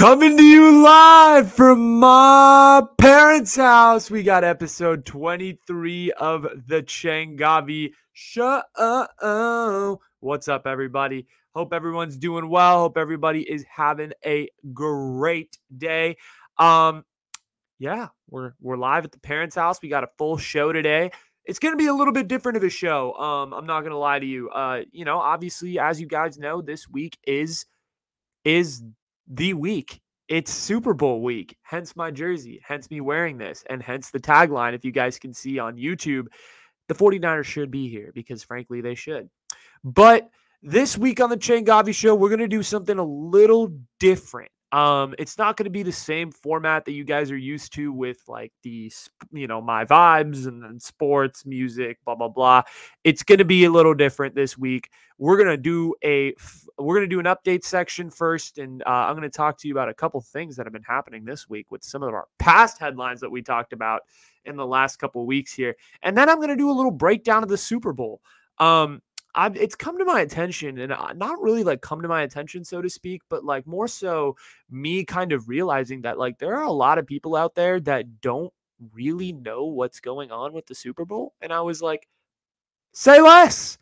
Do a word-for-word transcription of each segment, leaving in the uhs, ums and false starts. Coming to you live from my parents' house. We got episode twenty-three of the Changavi Show. What's up, everybody? Hope everyone's doing well. Hope everybody is having a great day. Um, yeah, we're we're live at the parents' house. We got a full show today. It's going to be a little bit different of a show. Um, I'm not going to lie to you. Uh, you know, obviously, as you guys know, this week is is. the week. It's Super Bowl week, hence my jersey, hence me wearing this, and hence the tagline. If you guys can see on YouTube, the forty-niners should be here because, frankly, they should. But this week on the Changavi Show, we're going to do something a little different. Um, it's not going to be the same format that you guys are used to with, like, the, you know, my vibes and then sports, music, blah, blah, blah. It's going to be a little different this week. We're going to do a, we're going to do an update section first. And, uh, I'm going to talk to you about a couple things that have been happening this week with some of our past headlines that we talked about in the last couple of weeks here. And then I'm going to do a little breakdown of the Super Bowl. Um, I've, it's come to my attention, and not really like come to my attention, so to speak, but like more so me kind of realizing that like there are a lot of people out there that don't really know what's going on with the Super Bowl. And I was like, say less.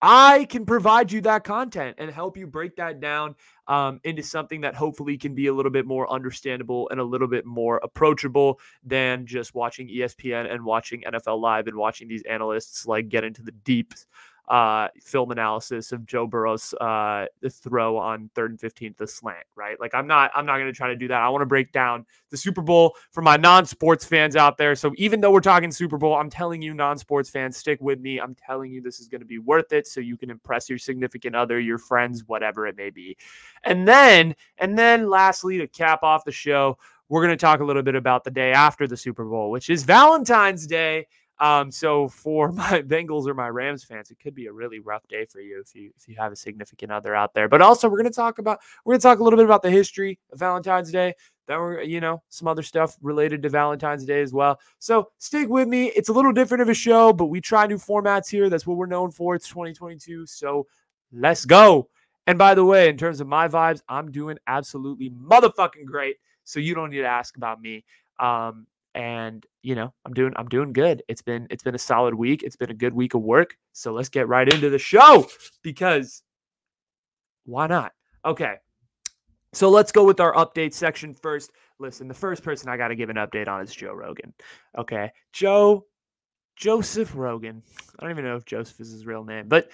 I can provide you that content and help you break that down um, into something that hopefully can be a little bit more understandable and a little bit more approachable than just watching E S P N and watching N F L Live and watching these analysts like get into the deeps. Uh, film analysis of Joe Burrow's uh, throw on third and fifteen to the slant, right? Like I'm not, I'm not going to try to do that. I want to break down the Super Bowl for my non-sports fans out there. So even though we're talking Super Bowl, I'm telling you non-sports fans, stick with me. I'm telling you this is going to be worth it so you can impress your significant other, your friends, whatever it may be. And then, and then lastly, to cap off the show, we're going to talk a little bit about the day after the Super Bowl, which is Valentine's Day. Um, so for my Bengals or my Rams fans, it could be a really rough day for you if you if you have a significant other out there. But also, we're gonna talk about we're gonna talk a little bit about the history of Valentine's Day. Then we're you know some other stuff related to Valentine's Day as well. So stick with me. It's a little different of a show, but we try new formats here. That's what we're known for. It's twenty twenty-two. So let's go. And by the way, in terms of my vibes, I'm doing absolutely motherfucking great. So you don't need to ask about me. Um, And, you know, I'm doing, I'm doing good. It's been, it's been a solid week. It's been a good week of work. So let's get right into the show because why not? Okay. So let's go with our update section first. Listen, the first person I got to give an update on is Joe Rogan. Okay. Joe, Joseph Rogan. I don't even know if Joseph is his real name, but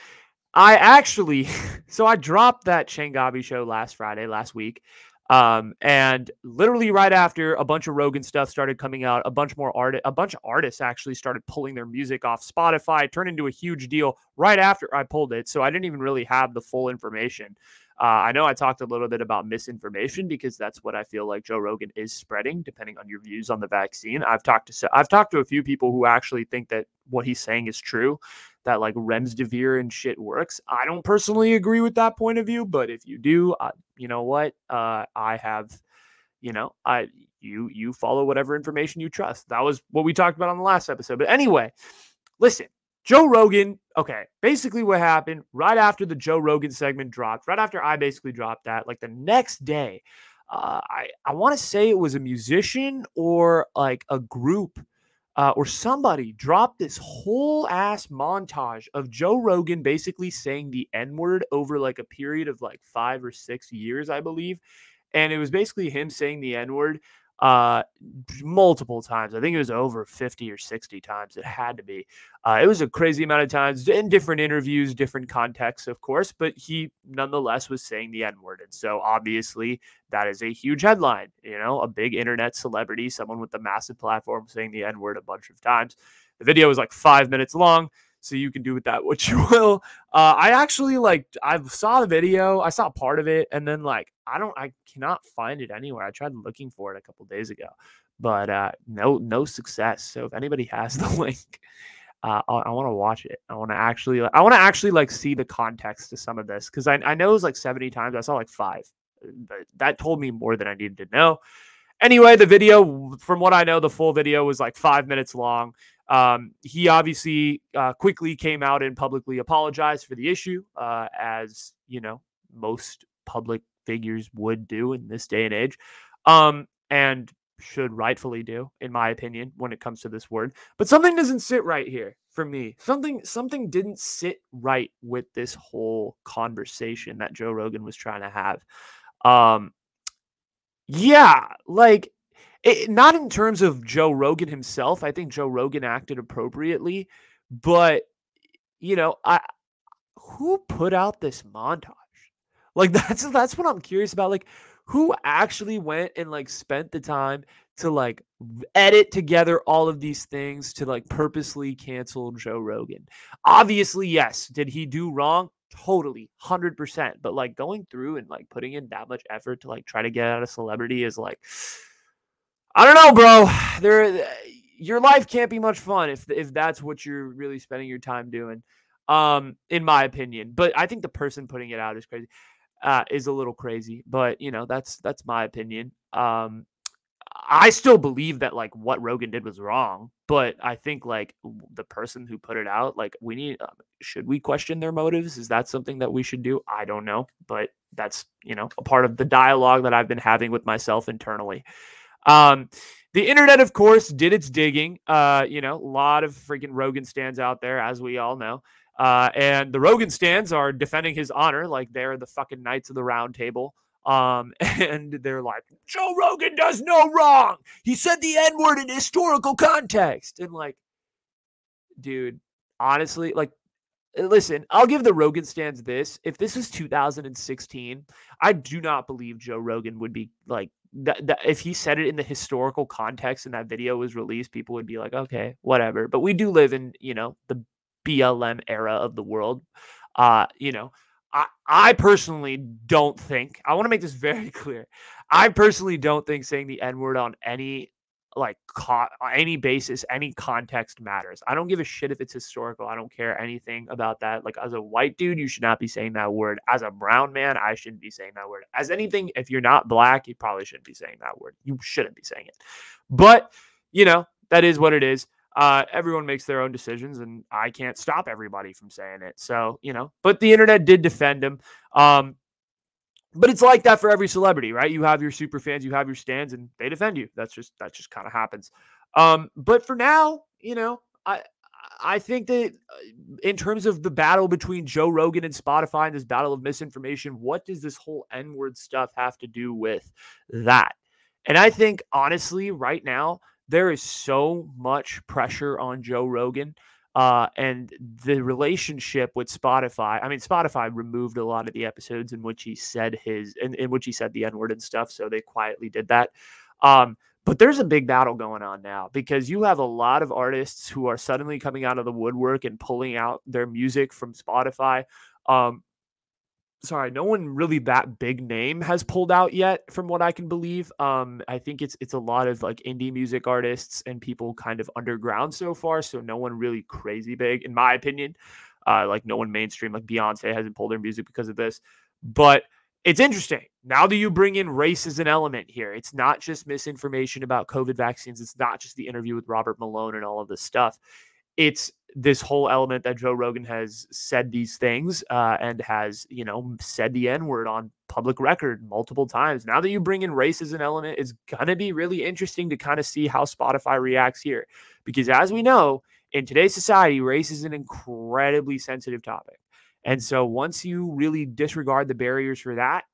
I actually, so I dropped that Changavi show last Friday, last week. Um, and literally right after a bunch of Rogan stuff started coming out, a bunch more art, a bunch of artists actually started pulling their music off Spotify, turned into a huge deal right after I pulled it. So I didn't even really have the full information. Uh, I know I talked a little bit about misinformation because that's what I feel like Joe Rogan is spreading, depending on your views on the vaccine. I've talked to, I've talked to a few people who actually think that what he's saying is true, that like Remdesivir and shit works. I don't personally agree with that point of view, but if you do, I, you know what? Uh, I have, you know, I, you, you follow whatever information you trust. That was what we talked about on the last episode. But anyway, listen, Joe Rogan. Okay. Basically what happened right after the Joe Rogan segment dropped, right after I basically dropped that, like the next day, uh, I, I want to say it was a musician or like a group Uh, or somebody dropped this whole ass montage of Joe Rogan basically saying the N-word over like a period of like five or six years, I believe. And it was basically him saying the N-word uh, multiple times. I think it was over fifty or sixty times. It had to be. Uh, it was a crazy amount of times in different interviews, different contexts, of course. But he nonetheless was saying the N-word. And so obviously that is a huge headline, you know, a big internet celebrity, someone with a massive platform saying the N-word a bunch of times. The video is like five minutes long, so you can do with that what you will. Uh, I actually, like, I saw the video. I saw part of it, and then, like, I don't, I cannot find it anywhere. I tried looking for it a couple days ago, but uh, no, no success. So if anybody has the link, uh, I, I want to watch it. I want to actually, I want to actually, like, see the context to some of this, because I, I know it was, like, seventy times. I saw, like, five. But that told me more than I needed to know. Anyway, the video, from what I know, the full video was like five minutes long. Um, he obviously uh, quickly came out and publicly apologized for the issue, uh, as you know, most public figures would do in this day and age, um, and should rightfully do, in my opinion, when it comes to this word. But something doesn't sit right here for me. Something, something didn't sit right with this whole conversation that Joe Rogan was trying to have. Um, yeah, like, it, not in terms of Joe Rogan himself. I think Joe Rogan acted appropriately, but, you know, I who put out this montage? Like, that's that's what I'm curious about. Like, who actually went and, like, spent the time to, like, edit together all of these things to, like, purposely cancel Joe Rogan? Obviously, yes. Did he do wrong? Totally, one hundred percent. But, like, going through and, like, putting in that much effort to, like, try to get out a celebrity is, like, I don't know, bro. There, your life can't be much fun if if that's what you're really spending your time doing, um, in my opinion. But I think the person putting it out is crazy. Uh, is a little crazy, but you know, that's, that's my opinion. Um, I still believe that like what Rogan did was wrong, but I think like the person who put it out, like we need, um, should we question their motives? Is that something that we should do? I don't know, but that's, you know, a part of the dialogue that I've been having with myself internally. Um, the internet, of course, did its digging. Uh, you know, a lot of freaking Rogan stands out there, as we all know. Uh, and the Rogan stands are defending his honor. Like they're the fucking Knights of the Round Table. Um, and they're like, Joe Rogan does no wrong. He said the N word in historical context. And like, dude, honestly, like, listen, I'll give the Rogan stands this. If this was two thousand sixteen, I do not believe Joe Rogan would be like, That, that if he said it in the historical context and that video was released, people would be like, okay, whatever. But we do live in, you know, the B L M era of the world. Uh, you know, I, I personally don't think, I want to make this very clear. I personally don't think saying the N-word on any, like, co- any basis, any context matters. I don't give a shit if it's historical. I don't care anything about that. Like, as a white dude, you should not be saying that word. As a brown man, I shouldn't be saying that word. As anything, if you're not black, you probably shouldn't be saying that word. You shouldn't be saying it. But, you know, that is what it is. Uh, everyone makes their own decisions, and I can't stop everybody from saying it. So, you know, but the internet did defend him. Um, But it's like that for every celebrity, right? You have your super fans, you have your stands, and they defend you. That's just that just kind of happens. Um, but for now, you know, I I think that in terms of the battle between Joe Rogan and Spotify and this battle of misinformation, what does this whole N-word stuff have to do with that? And I think, honestly, right now, there is so much pressure on Joe Rogan. Uh, and the relationship with Spotify, I mean, Spotify removed a lot of the episodes in which he said his, in, in which he said the N-word and stuff. So they quietly did that. Um, but there's a big battle going on now because you have a lot of artists who are suddenly coming out of the woodwork and pulling out their music from Spotify. Um, sorry, no one really that big name has pulled out yet from what I can believe. Um, I think it's, it's a lot of like indie music artists and people kind of underground so far. So no one really crazy big, in my opinion, uh, like no one mainstream, like Beyonce hasn't pulled their music because of this, but it's interesting. Now that you bring in race as an element here, it's not just misinformation about COVID vaccines. It's not just the interview with Robert Malone and all of this stuff. It's this whole element that Joe Rogan has said these things uh, and has, you know, said the N-word on public record multiple times. Now that you bring in race as an element, it's going to be really interesting to kind of see how Spotify reacts here. Because as we know, in today's society, race is an incredibly sensitive topic. And so once you really disregard the barriers for that,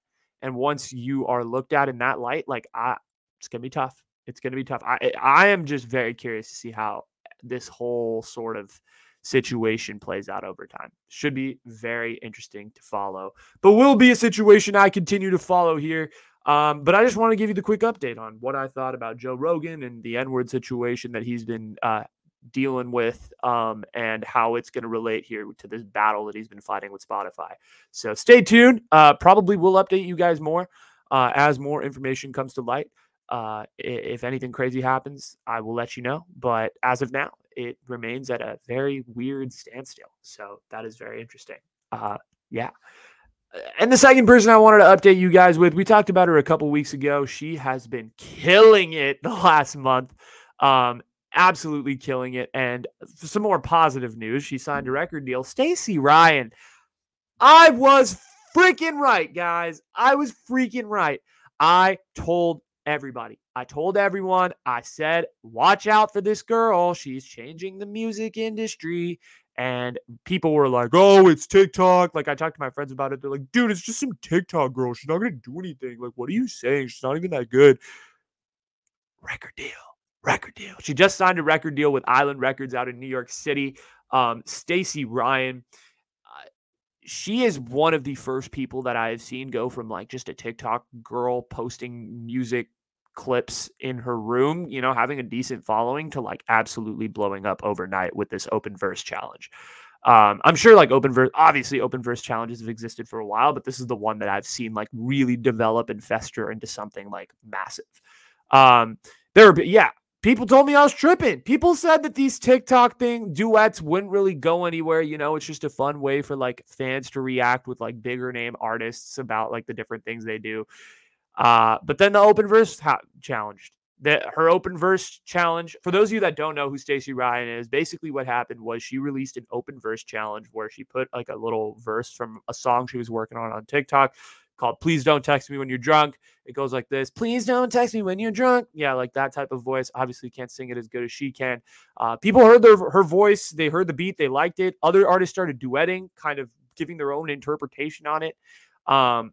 and once you are looked at in that light, like, I, it's going to be tough. It's going to be tough. I, I am just very curious to see how this whole sort of situation plays out over time. Should be very interesting to follow, but will be a situation I continue to follow here. Um, but I just want to give you the quick update on what I thought about Joe Rogan and the N-word situation that he's been uh, dealing with um, and how it's going to relate here to this battle that he's been fighting with Spotify. So stay tuned. Uh, probably will update you guys more uh, as more information comes to light. Uh, if anything crazy happens, I will let you know. But as of now, it remains at a very weird standstill. So that is very interesting. Uh, yeah. And the second person I wanted to update you guys with, we talked about her a couple weeks ago. She has been killing it the last month. Um, absolutely killing it. And some more positive news. She signed a record deal. Stacey Ryan. I was freaking right, guys. I was freaking right. I told everybody. I told everyone. I said, watch out for this girl. She's changing the music industry. And people were like, oh, it's TikTok. Like, I talked to my friends about it. They're like, dude, it's just some TikTok girl. She's not going to do anything. Like, what are you saying? She's not even that good. Record deal. Record deal. She just signed a record deal with Island Records out in New York City. Um, Stacey Ryan. Uh, she is one of the first people that I have seen go from, like, just a TikTok girl posting music clips in her room, you know, having a decent following, to like absolutely blowing up overnight with this open verse challenge. Um, I'm sure like open verse, obviously open verse challenges have existed for a while, but this is the one that I've seen like really develop and fester into something like massive. Um, there were, yeah, people told me I was tripping. People said that these TikTok thing duets wouldn't really go anywhere. You know, it's just a fun way for like fans to react with like bigger name artists about like the different things they do. Uh, but then the open verse ha- challenge, that her open verse challenge, for those of you that don't know who Stacey Ryan is, basically what happened was she released an open verse challenge where she put like a little verse from a song she was working on on TikTok called Please Don't Text Me When You're Drunk. It goes like this. Please don't text me when you're drunk. Yeah. Like that type of voice. Obviously can't sing it as good as she can. Uh, people heard their, her voice. They heard the beat. They liked it. Other artists started duetting, kind of giving their own interpretation on it. Um,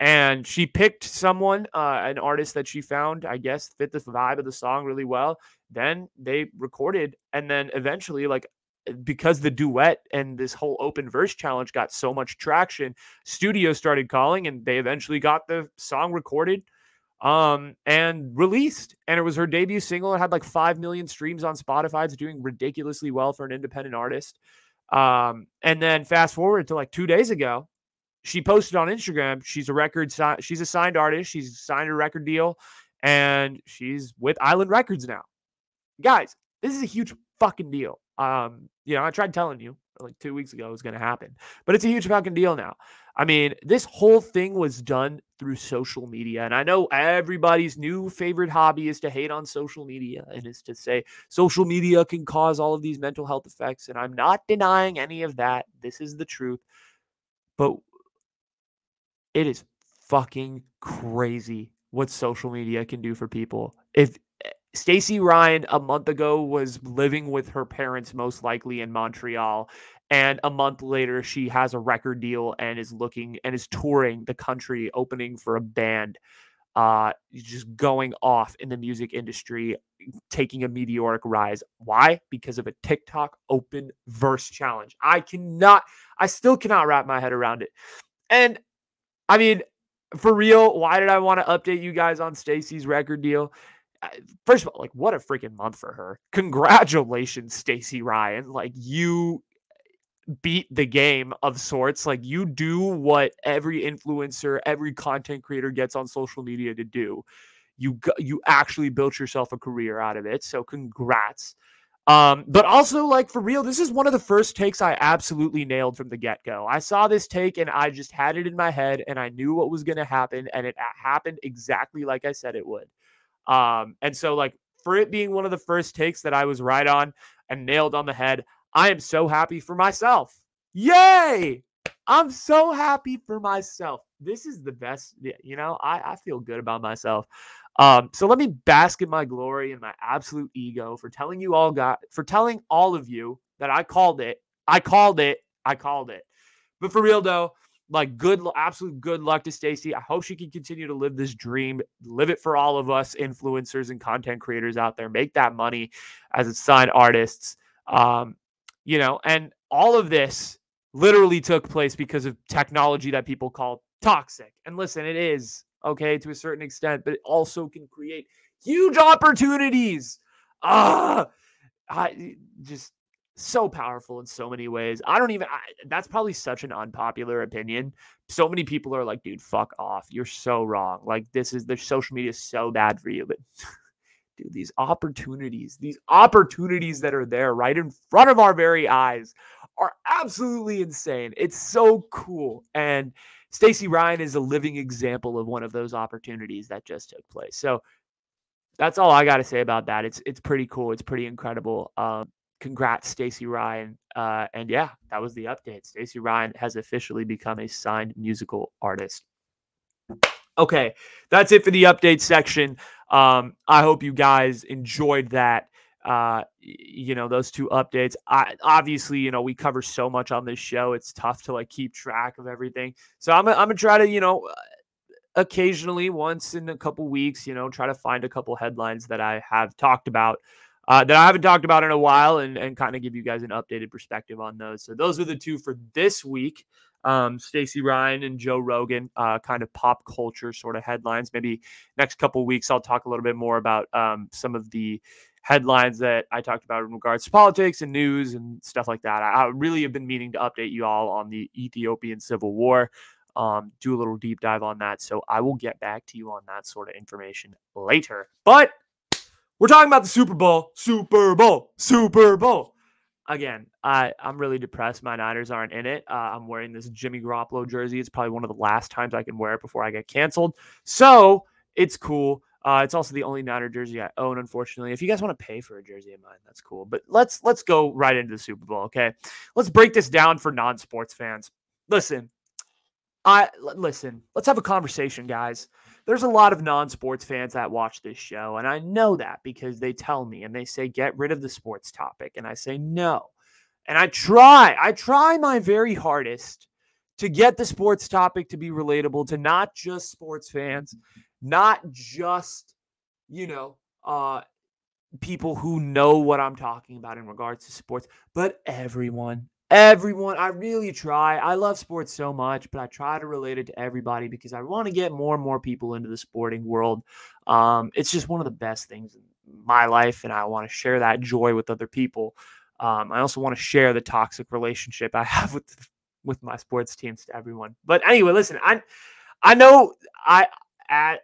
And she picked someone, uh, an artist that she found, I guess, fit the vibe of the song really well. Then they recorded. And then eventually, like, because the duet and this whole open verse challenge got so much traction, studios started calling and they eventually got the song recorded um, and released. And it was her debut single. It had like five million streams on Spotify. It's doing ridiculously well for an independent artist. Um, and then fast forward to like two days ago. She posted on Instagram, she's a record, she's a signed artist, she's signed a record deal, and she's with Island Records now. Guys, this is a huge fucking deal. Um, you know, I tried telling you like two weeks ago it was going to happen, but it's a huge fucking deal now. I mean, this whole thing was done through social media, and I know everybody's new favorite hobby is to hate on social media, and is to say social media can cause all of these mental health effects, and I'm not denying any of that. This is the truth. But it is fucking crazy what social media can do for people. If Stacey Ryan a month ago was living with her parents, most likely in Montreal, and a month later she has a record deal and is looking and is touring the country, opening for a band, uh, just going off in the music industry, taking a meteoric rise. Why? Because of a TikTok open verse challenge. I cannot, I still cannot wrap my head around it. And I mean, for real, why did I want to update you guys on Stacey's record deal? First of all, like, what a freaking month for her. Congratulations, Stacey Ryan. Like, you beat the game of sorts. Like, you do what every influencer, every content creator gets on social media to do. You go, you actually built yourself a career out of it. So congrats. Um, but also, like, for real, this is one of the first takes I absolutely nailed from the get-go. I saw this take and I just had it in my head and I knew what was going to happen, and it happened exactly like I said it would. Um, and so, like, for it being one of the first takes that I was right on and nailed on the head, I am so happy for myself. Yay! I'm so happy for myself. This is the best, you know, I, I feel good about myself. Um, so let me bask in my glory and my absolute ego for telling you all got for telling all of you that I called it, I called it, I called it. But for real though, like good, absolute good luck to Stacey. I hope she can continue to live this dream, live it for all of us influencers and content creators out there, make that money as a signed artists. Um, you know, and all of this literally took place because of technology that people call toxic. And listen, it is. Okay, to a certain extent, but it also can create huge opportunities. Ah, I, just so powerful in so many ways. I don't even, I, that's probably such an unpopular opinion. So many people are like, dude, fuck off. You're so wrong. Like, this is, the social media is so bad for you. But dude, these opportunities, these opportunities that are there right in front of our very eyes are absolutely insane. It's so cool. And Stacey Ryan is a living example of one of those opportunities that just took place. So that's all I got to say about that. It's it's pretty cool. It's pretty incredible. Um, congrats, Stacey Ryan. Uh, and yeah, that was the update. Stacey Ryan has officially become a signed musical artist. Okay, that's it for the update section. Um, I hope you guys enjoyed that. Uh, you know, those two updates. I obviously, you know, we cover so much on this show. It's tough to like keep track of everything. So I'm, I'm gonna try to, you know, occasionally once in a couple weeks, you know, try to find a couple headlines that I have talked about uh, that I haven't talked about in a while and, and kind of give you guys an updated perspective on those. So those are the two for this week. Um, Stacey Ryan and Joe Rogan, uh, kind of pop culture sort of headlines. Maybe next couple weeks, I'll talk a little bit more about um, some of the headlines that I talked about in regards to politics and news and stuff like that. I, I really have been meaning to update you all on the Ethiopian Civil War, um, do a little deep dive on that. So I will get back to you on that sort of information later. But we're talking about the Super Bowl, Super Bowl, Super Bowl. Again, I, I'm really depressed my Niners aren't in it. Uh, I'm wearing this Jimmy Garoppolo jersey. It's probably one of the last times I can wear it before I get canceled. So it's cool. Uh, it's also the only Niner jersey I own, unfortunately. If you guys want to pay for a jersey of mine, that's cool. But let's let's go right into the Super Bowl, okay? Let's break this down for non-sports fans. Listen, I listen. Let's have a conversation, guys. There's a lot of non-sports fans that watch this show, and I know that because they tell me, and they say, get rid of the sports topic, and I say no. And I try, I try my very hardest to get the sports topic to be relatable to not just sports fans, not just, you know, uh, people who know what I'm talking about in regards to sports, but everyone. Everyone, I really try. I love sports so much, but I try to relate it to everybody because I want to get more and more people into the sporting world. Um, it's just one of the best things in my life, and I want to share that joy with other people. Um, I also want to share the toxic relationship I have with with my sports teams to everyone. But anyway, listen, I I know I at.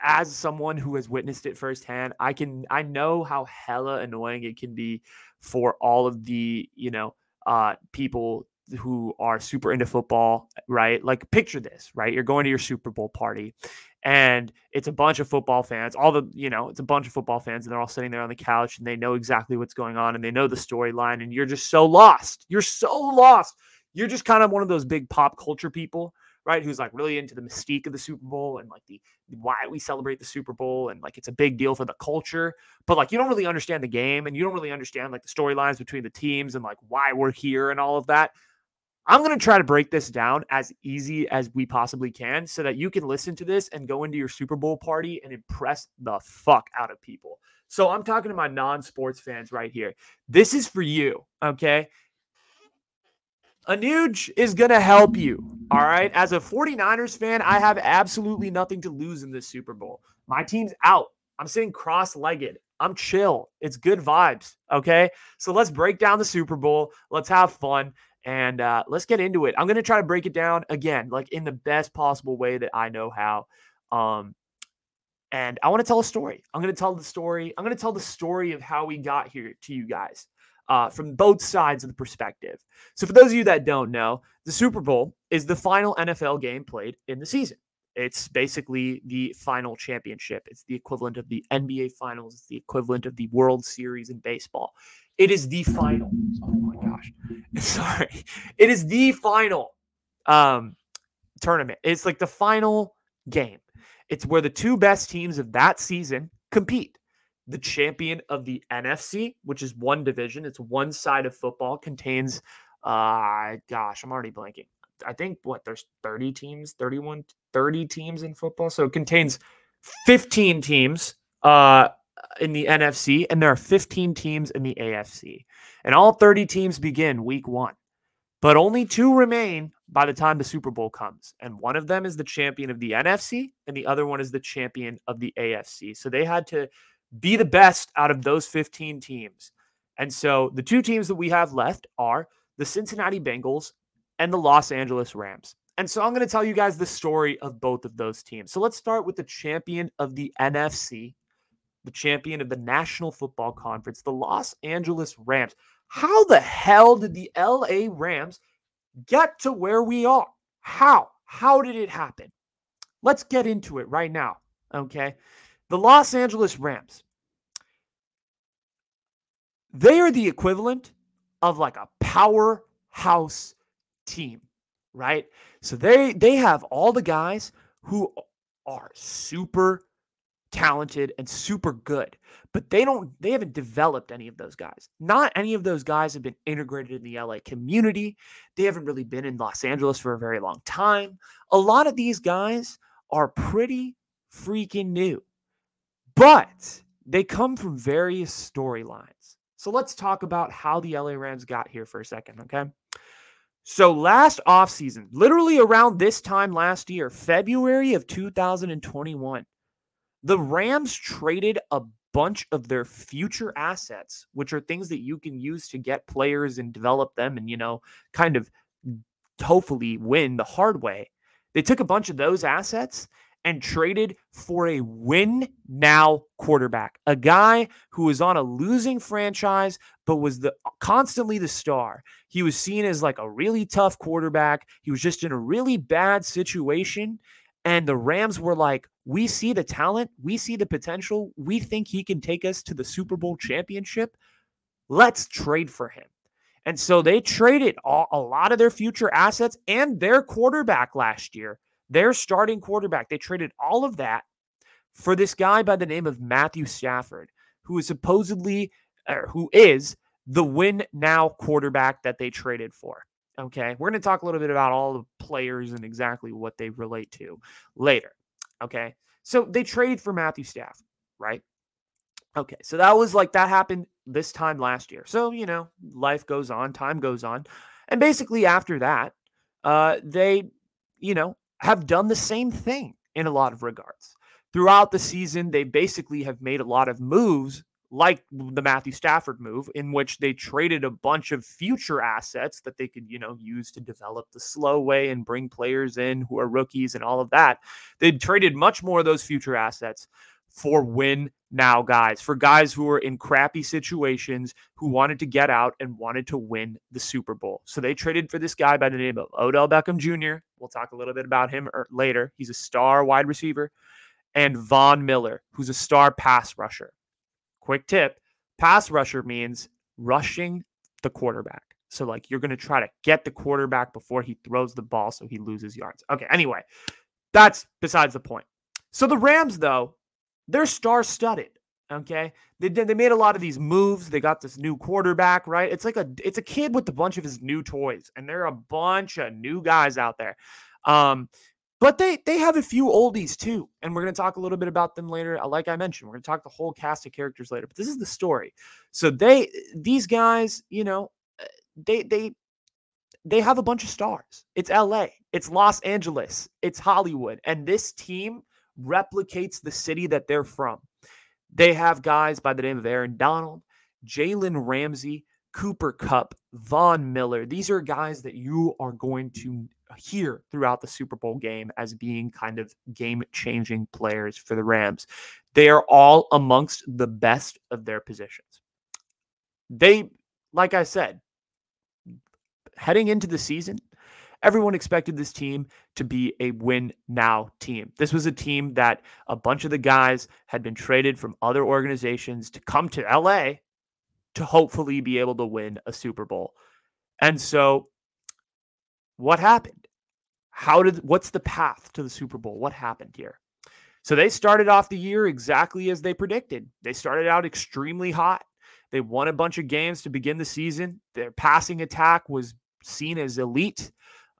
As someone who has witnessed it firsthand, I can I know how hella annoying it can be for all of the, you know, Uh, people who are super into football, right? Like picture this, right? You're going to your Super Bowl party and it's a bunch of football fans, all the, you know, it's a bunch of football fans and they're all sitting there on the couch and they know exactly what's going on and they know the storyline and you're just so lost. You're so lost. You're just kind of one of those big pop culture people, right? Who's like really into the mystique of the Super Bowl and like the why we celebrate the Super Bowl and like it's a big deal for the culture, but like you don't really understand the game and you don't really understand like the storylines between the teams and like why we're here and all of that. I'm going to try to break this down as easy as we possibly can so that you can listen to this and go into your Super Bowl party and impress the fuck out of people. So I'm talking to my non-sports fans right here. This is for you, okay? Anuj is going to help you, all right? As a 49ers fan, I have absolutely nothing to lose in this Super Bowl. My team's out. I'm sitting cross-legged. I'm chill. It's good vibes, okay? So let's break down the Super Bowl. Let's have fun, and uh, let's get into it. I'm going to try to break it down, again, like in the best possible way that I know how. Um, and I want to tell a story. I'm going to tell the story. I'm going to tell the story of how we got here to you guys. Uh, from both sides of the perspective. So for those of you that don't know, the Super Bowl is the final N F L game played in the season. It's basically the final championship. It's the equivalent of the N B A Finals. It's the equivalent of the World Series in baseball. It is the final. Oh, my gosh. Sorry. It is the final um, tournament. It's like the final game. It's where the two best teams of that season compete. The champion of the N F C, which is one division. It's one side of football, contains, uh, gosh, I'm already blanking. I think, what, there's thirty teams, thirty-one, thirty teams in football. So it contains fifteen teams uh, in the N F C, and there are fifteen teams in the A F C. And all thirty teams begin week one. But only two remain by the time the Super Bowl comes. And one of them is the champion of the N F C, and the other one is the champion of the A F C. So they had to be the best out of those fifteen teams. And so the two teams that we have left are the Cincinnati Bengals and the Los Angeles Rams. And so I'm going to tell you guys the story of both of those teams. So let's start with the champion of the N F C, the champion of the National Football Conference, the Los Angeles Rams. How the hell did the L A Rams get to where we are? How? How did it happen? Let's get into it right now, okay? The Los Angeles Rams, They are the equivalent of like a powerhouse team, right? So they they have all the guys who are super talented and super good, but they don't they haven't developed any of those guys. Not any of those guys have been integrated in the L A community. They haven't really been in Los Angeles for a very long time. A lot of these guys are pretty freaking new, but they come from various storylines. So let's talk about how the L A Rams got here for a second, okay? So last offseason, literally around this time last year, February of two thousand twenty-one, the Rams traded a bunch of their future assets, which are things that you can use to get players and develop them and, you know, kind of hopefully win the hard way. They took a bunch of those assets and traded for a win-now quarterback, a guy who was on a losing franchise but was the constantly the star. He was seen as like a really tough quarterback. He was just in a really bad situation, and the Rams were like, we see the talent, we see the potential, we think he can take us to the Super Bowl championship. Let's trade for him. And so they traded a lot of their future assets and their quarterback last year, their starting quarterback. They traded all of that for this guy by the name of Matthew Stafford, who is supposedly, or who is the win now quarterback that they traded for. Okay. We're going to talk a little bit about all the players and exactly what they relate to later. Okay. So they traded for Matthew Stafford, right? Okay. So that was like, that happened this time last year. So, you know, life goes on, time goes on. And basically after that, uh, they, you know, have done the same thing in a lot of regards. Throughout the season, they basically have made a lot of moves like the Matthew Stafford move, in which they traded a bunch of future assets that they could, you know, use to develop the slow way and bring players in who are rookies and all of that. They traded much more of those future assets for win now guys, for guys who were in crappy situations, who wanted to get out and wanted to win the Super Bowl. So they traded for this guy by the name of Odell Beckham Junior We'll talk a little bit about him later. He's a star wide receiver. And Von Miller, who's a star pass rusher. Quick tip, pass rusher means rushing the quarterback. So like you're going to try to get the quarterback before he throws the ball so he loses yards. Okay, anyway, that's besides the point. So the Rams, though, they're star-studded, okay? They did, they made a lot of these moves. They got this new quarterback, right? It's like a it's a kid with a bunch of his new toys, and there are a bunch of new guys out there. Um, but they they have a few oldies too, and we're going to talk a little bit about them later. Like I mentioned, we're going to talk the whole cast of characters later, but this is the story. So they these guys, you know, they they they have a bunch of stars. It's L A, it's Los Angeles, it's Hollywood, and this team replicates the city that they're from. They have guys by the name of Aaron Donald, Jalen Ramsey, Cooper Kupp, Von Miller. These are guys that you are going to hear throughout the Super Bowl game as being kind of game-changing players for the Rams. They are all amongst the best of their positions. They, like I said, heading into the season, everyone expected this team to be a win-now team. This was a team that a bunch of the guys had been traded from other organizations to come to L A to hopefully be able to win a Super Bowl. And so what happened? How did? What's the path to the Super Bowl? What happened here? So they started off the year exactly as they predicted. They started out extremely hot. They won a bunch of games to begin the season. Their passing attack was seen as elite.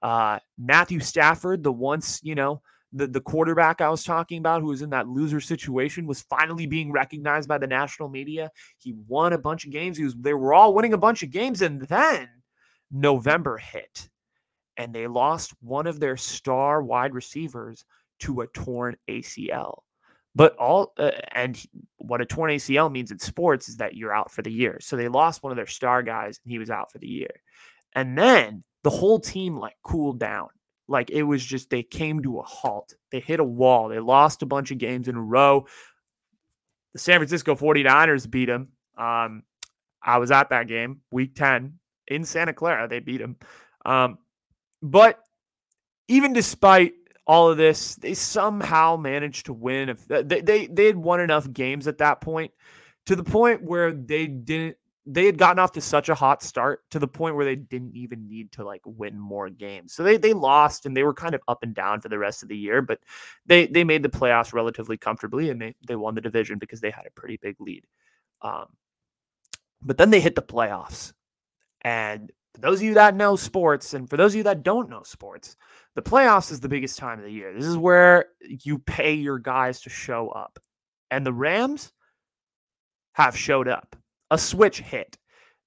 Uh, Matthew Stafford, the once, you know, the, the quarterback I was talking about who was in that loser situation, was finally being recognized by the national media. He won a bunch of games. He was, they were all winning a bunch of games. And then November hit and they lost one of their star wide receivers to a torn A C L. But all, uh, and what a torn A C L means in sports is that you're out for the year. So they lost one of their star guys and he was out for the year. And then the whole team like cooled down. Like it was just, they came to a halt. They hit a wall. They lost a bunch of games in a row. The San Francisco forty-niners beat them. Um, I was at that game, week ten in Santa Clara. They beat them. Um, but even despite all of this, they somehow managed to win. They, they, they had won enough games at that point to the point where they didn't they had gotten off to such a hot start to the point where they didn't even need to like win more games. So they, they lost and they were kind of up and down for the rest of the year, but they, they made the playoffs relatively comfortably and they, they won the division because they had a pretty big lead. Um, but then they hit the playoffs, and for those of you that know sports and for those of you that don't know sports, the playoffs is the biggest time of the year. This is where you pay your guys to show up, and the Rams have showed up. A switch hit.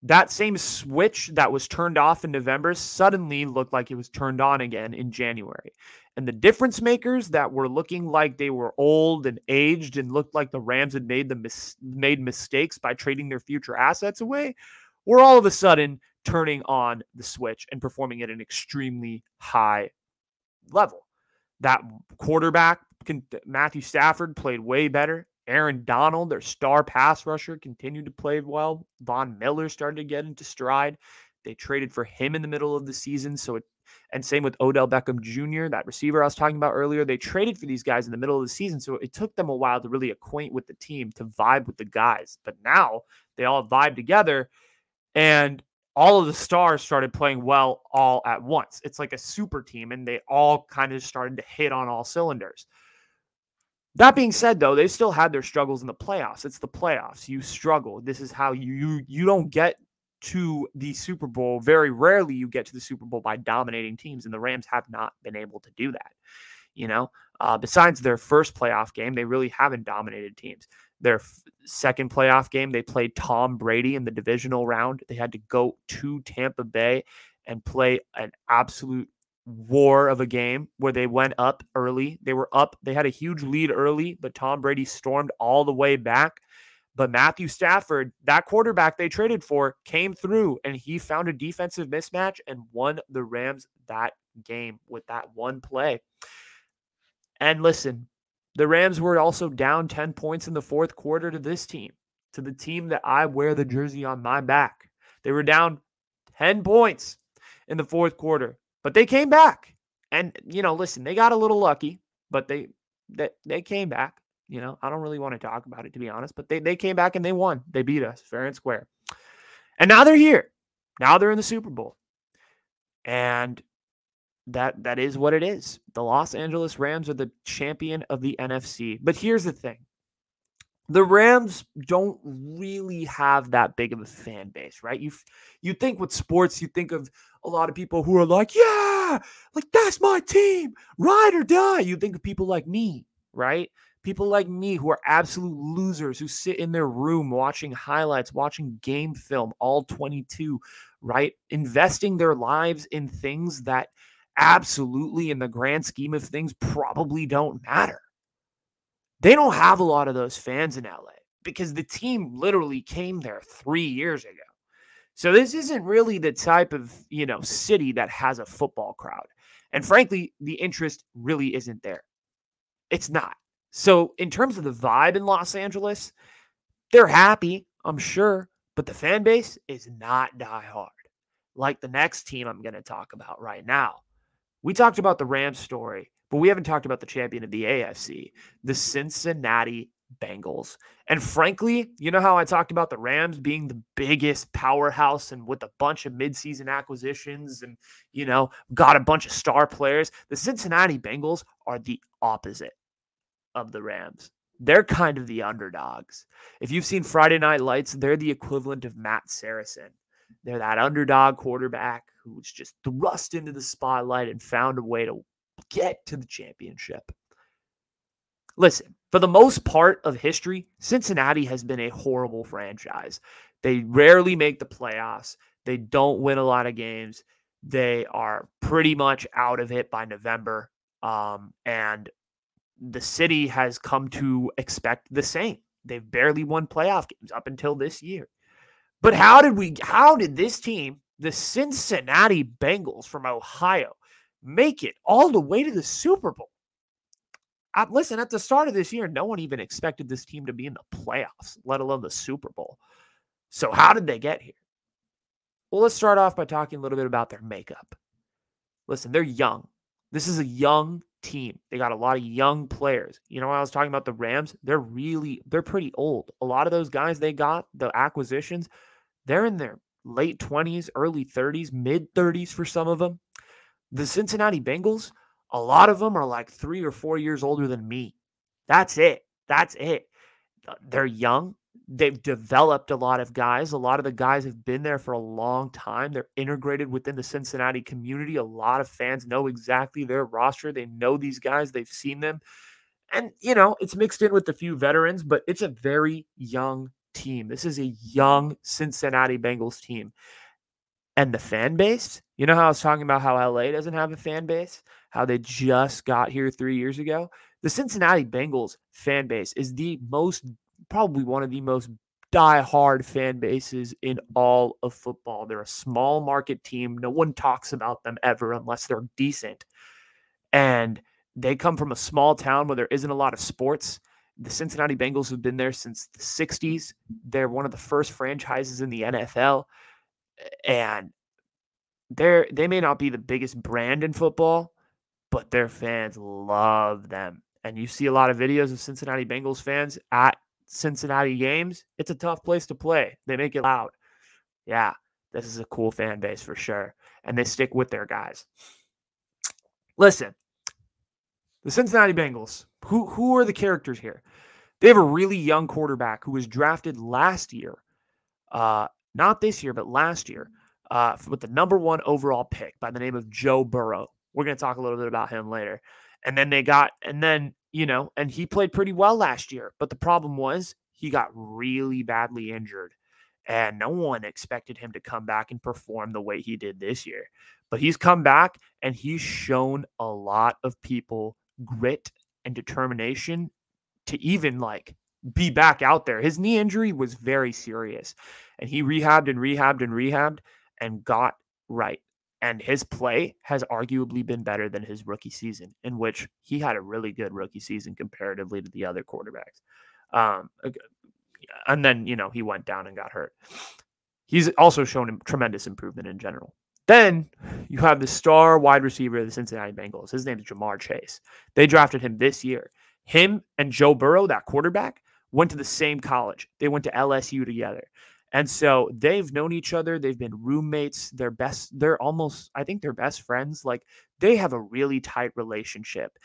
That same switch that was turned off in November suddenly looked like it was turned on again in January. And the difference makers that were looking like they were old and aged and looked like the Rams had made the mis- made mistakes by trading their future assets away were all of a sudden turning on the switch and performing at an extremely high level. That quarterback, Matthew Stafford, played way better. Aaron Donald, their star pass rusher, continued to play well. Von Miller started to get into stride. They traded for him in the middle of the season. So, it, and same with Odell Beckham Junior, that receiver I was talking about earlier. They traded for these guys in the middle of the season, so it took them a while to really acquaint with the team, to vibe with the guys. But now they all vibe together, and all of the stars started playing well all at once. It's like a super team, and they all kind of started to hit on all cylinders. That being said, though, they've still had their struggles in the playoffs. It's the playoffs. You struggle. This is how you, you you don't get to the Super Bowl. Very rarely you get to the Super Bowl by dominating teams, and the Rams have not been able to do that. You know, uh, besides their first playoff game, they really haven't dominated teams. Their f- second playoff game, they played Tom Brady in the divisional round. They had to go to Tampa Bay and play an absolute war of a game where they went up early. They were up. They had a huge lead early, but Tom Brady stormed all the way back. But Matthew Stafford, that quarterback they traded for, came through, and he found a defensive mismatch and won the Rams that game with that one play. And listen, the Rams were also down ten points in the fourth quarter to this team, to the team that I wear the jersey on my back. They were down ten points in the fourth quarter. But they came back, and, you know, listen, they got a little lucky, but they, they, they came back. You know, I don't really want to talk about it, to be honest, but they, they came back and they won. They beat us fair and square. And now they're here. Now they're in the Super Bowl. And that, that is what it is. The Los Angeles Rams are the champion of the N F C. But here's the thing. The Rams don't really have that big of a fan base, right? You you think with sports, you think of a lot of people who are like, yeah, like that's my team, ride or die. You think of people like me, right? People like me who are absolute losers, who sit in their room watching highlights, watching game film, all twenty-two, right? Investing their lives in things that absolutely in the grand scheme of things probably don't matter. They don't have a lot of those fans in L A because the team literally came there three years ago. So this isn't really the type of, you know, city that has a football crowd. And frankly, the interest really isn't there. It's not. So in terms of the vibe in Los Angeles, they're happy, I'm sure, but the fan base is not diehard. Like the next team I'm going to talk about right now. We talked about the Rams story, but we haven't talked about the champion of the A F C, the Cincinnati Bengals. And frankly, you know how I talked about the Rams being the biggest powerhouse and with a bunch of midseason acquisitions and, you know, got a bunch of star players. The Cincinnati Bengals are the opposite of the Rams. They're kind of the underdogs. If you've seen Friday Night Lights, they're the equivalent of Matt Saracen. They're that underdog quarterback who's just thrust into the spotlight and found a way to get to the championship. Listen, for the most part of history, Cincinnati has been a horrible franchise. They rarely make the playoffs. They don't win a lot of games. They are pretty much out of it by November. Um, and the city has come to expect the same. They've barely won playoff games up until this year. But how did we, how did this team, the Cincinnati Bengals from Ohio, make it all the way to the Super Bowl? I, listen, at the start of this year, no one even expected this team to be in the playoffs, let alone the Super Bowl. So how did they get here? Well, let's start off by talking a little bit about their makeup. Listen, they're young. This is a young team. They got a lot of young players. You know, when I was talking about the Rams, they're really, they're pretty old. A lot of those guys they got, the acquisitions, They're in their late twenties, early thirties, mid thirties for some of them. The Cincinnati Bengals, a lot of them are like three or four years older than me. That's it. That's it. They're young. They've developed a lot of guys. A lot of the guys have been there for a long time. They're integrated within the Cincinnati community. A lot of fans know exactly their roster. They know these guys. They've seen them. And, you know, it's mixed in with a few veterans, but it's a very young team. This is a young Cincinnati Bengals team. And the fan base, you know how I was talking about how L A doesn't have a fan base, how they just got here three years ago? The Cincinnati Bengals fan base is the most, probably one of the most diehard fan bases in all of football. They're a small market team. No one talks about them ever unless they're decent. And they come from a small town where there isn't a lot of sports. The Cincinnati Bengals have been there since the sixties. They're one of the first franchises in the N F L. And they're, they may not be the biggest brand in football, but their fans love them. And you see a lot of videos of Cincinnati Bengals fans at Cincinnati games. It's a tough place to play. They make it loud. Yeah, this is a cool fan base for sure. And they stick with their guys. Listen, the Cincinnati Bengals, who, who are the characters here? They have a really young quarterback who was drafted last year. Uh, Not this year, but last year, uh, with the number one overall pick by the name of Joe Burrow. We're going to talk a little bit about him later. And then they got, and then, you know, and he played pretty well last year. But the problem was he got really badly injured. And no one expected him to come back and perform the way he did this year. But he's come back, and he's shown a lot of people grit and determination to even, like, be back out there. His knee injury was very serious, and he rehabbed and rehabbed and rehabbed and got right. And his play has arguably been better than his rookie season, in which he had a really good rookie season comparatively to the other quarterbacks. Um, and then, you know, he went down and got hurt. He's also shown tremendous improvement in general. Then you have the star wide receiver of the Cincinnati Bengals. His name is Ja'Marr Chase. They drafted him this year. Him and Joe Burrow, that quarterback, went to the same college. They went to L S U together. And so they've known each other. They've been roommates. They're best. They're almost, I think they're best friends. Like, they have a really tight relationship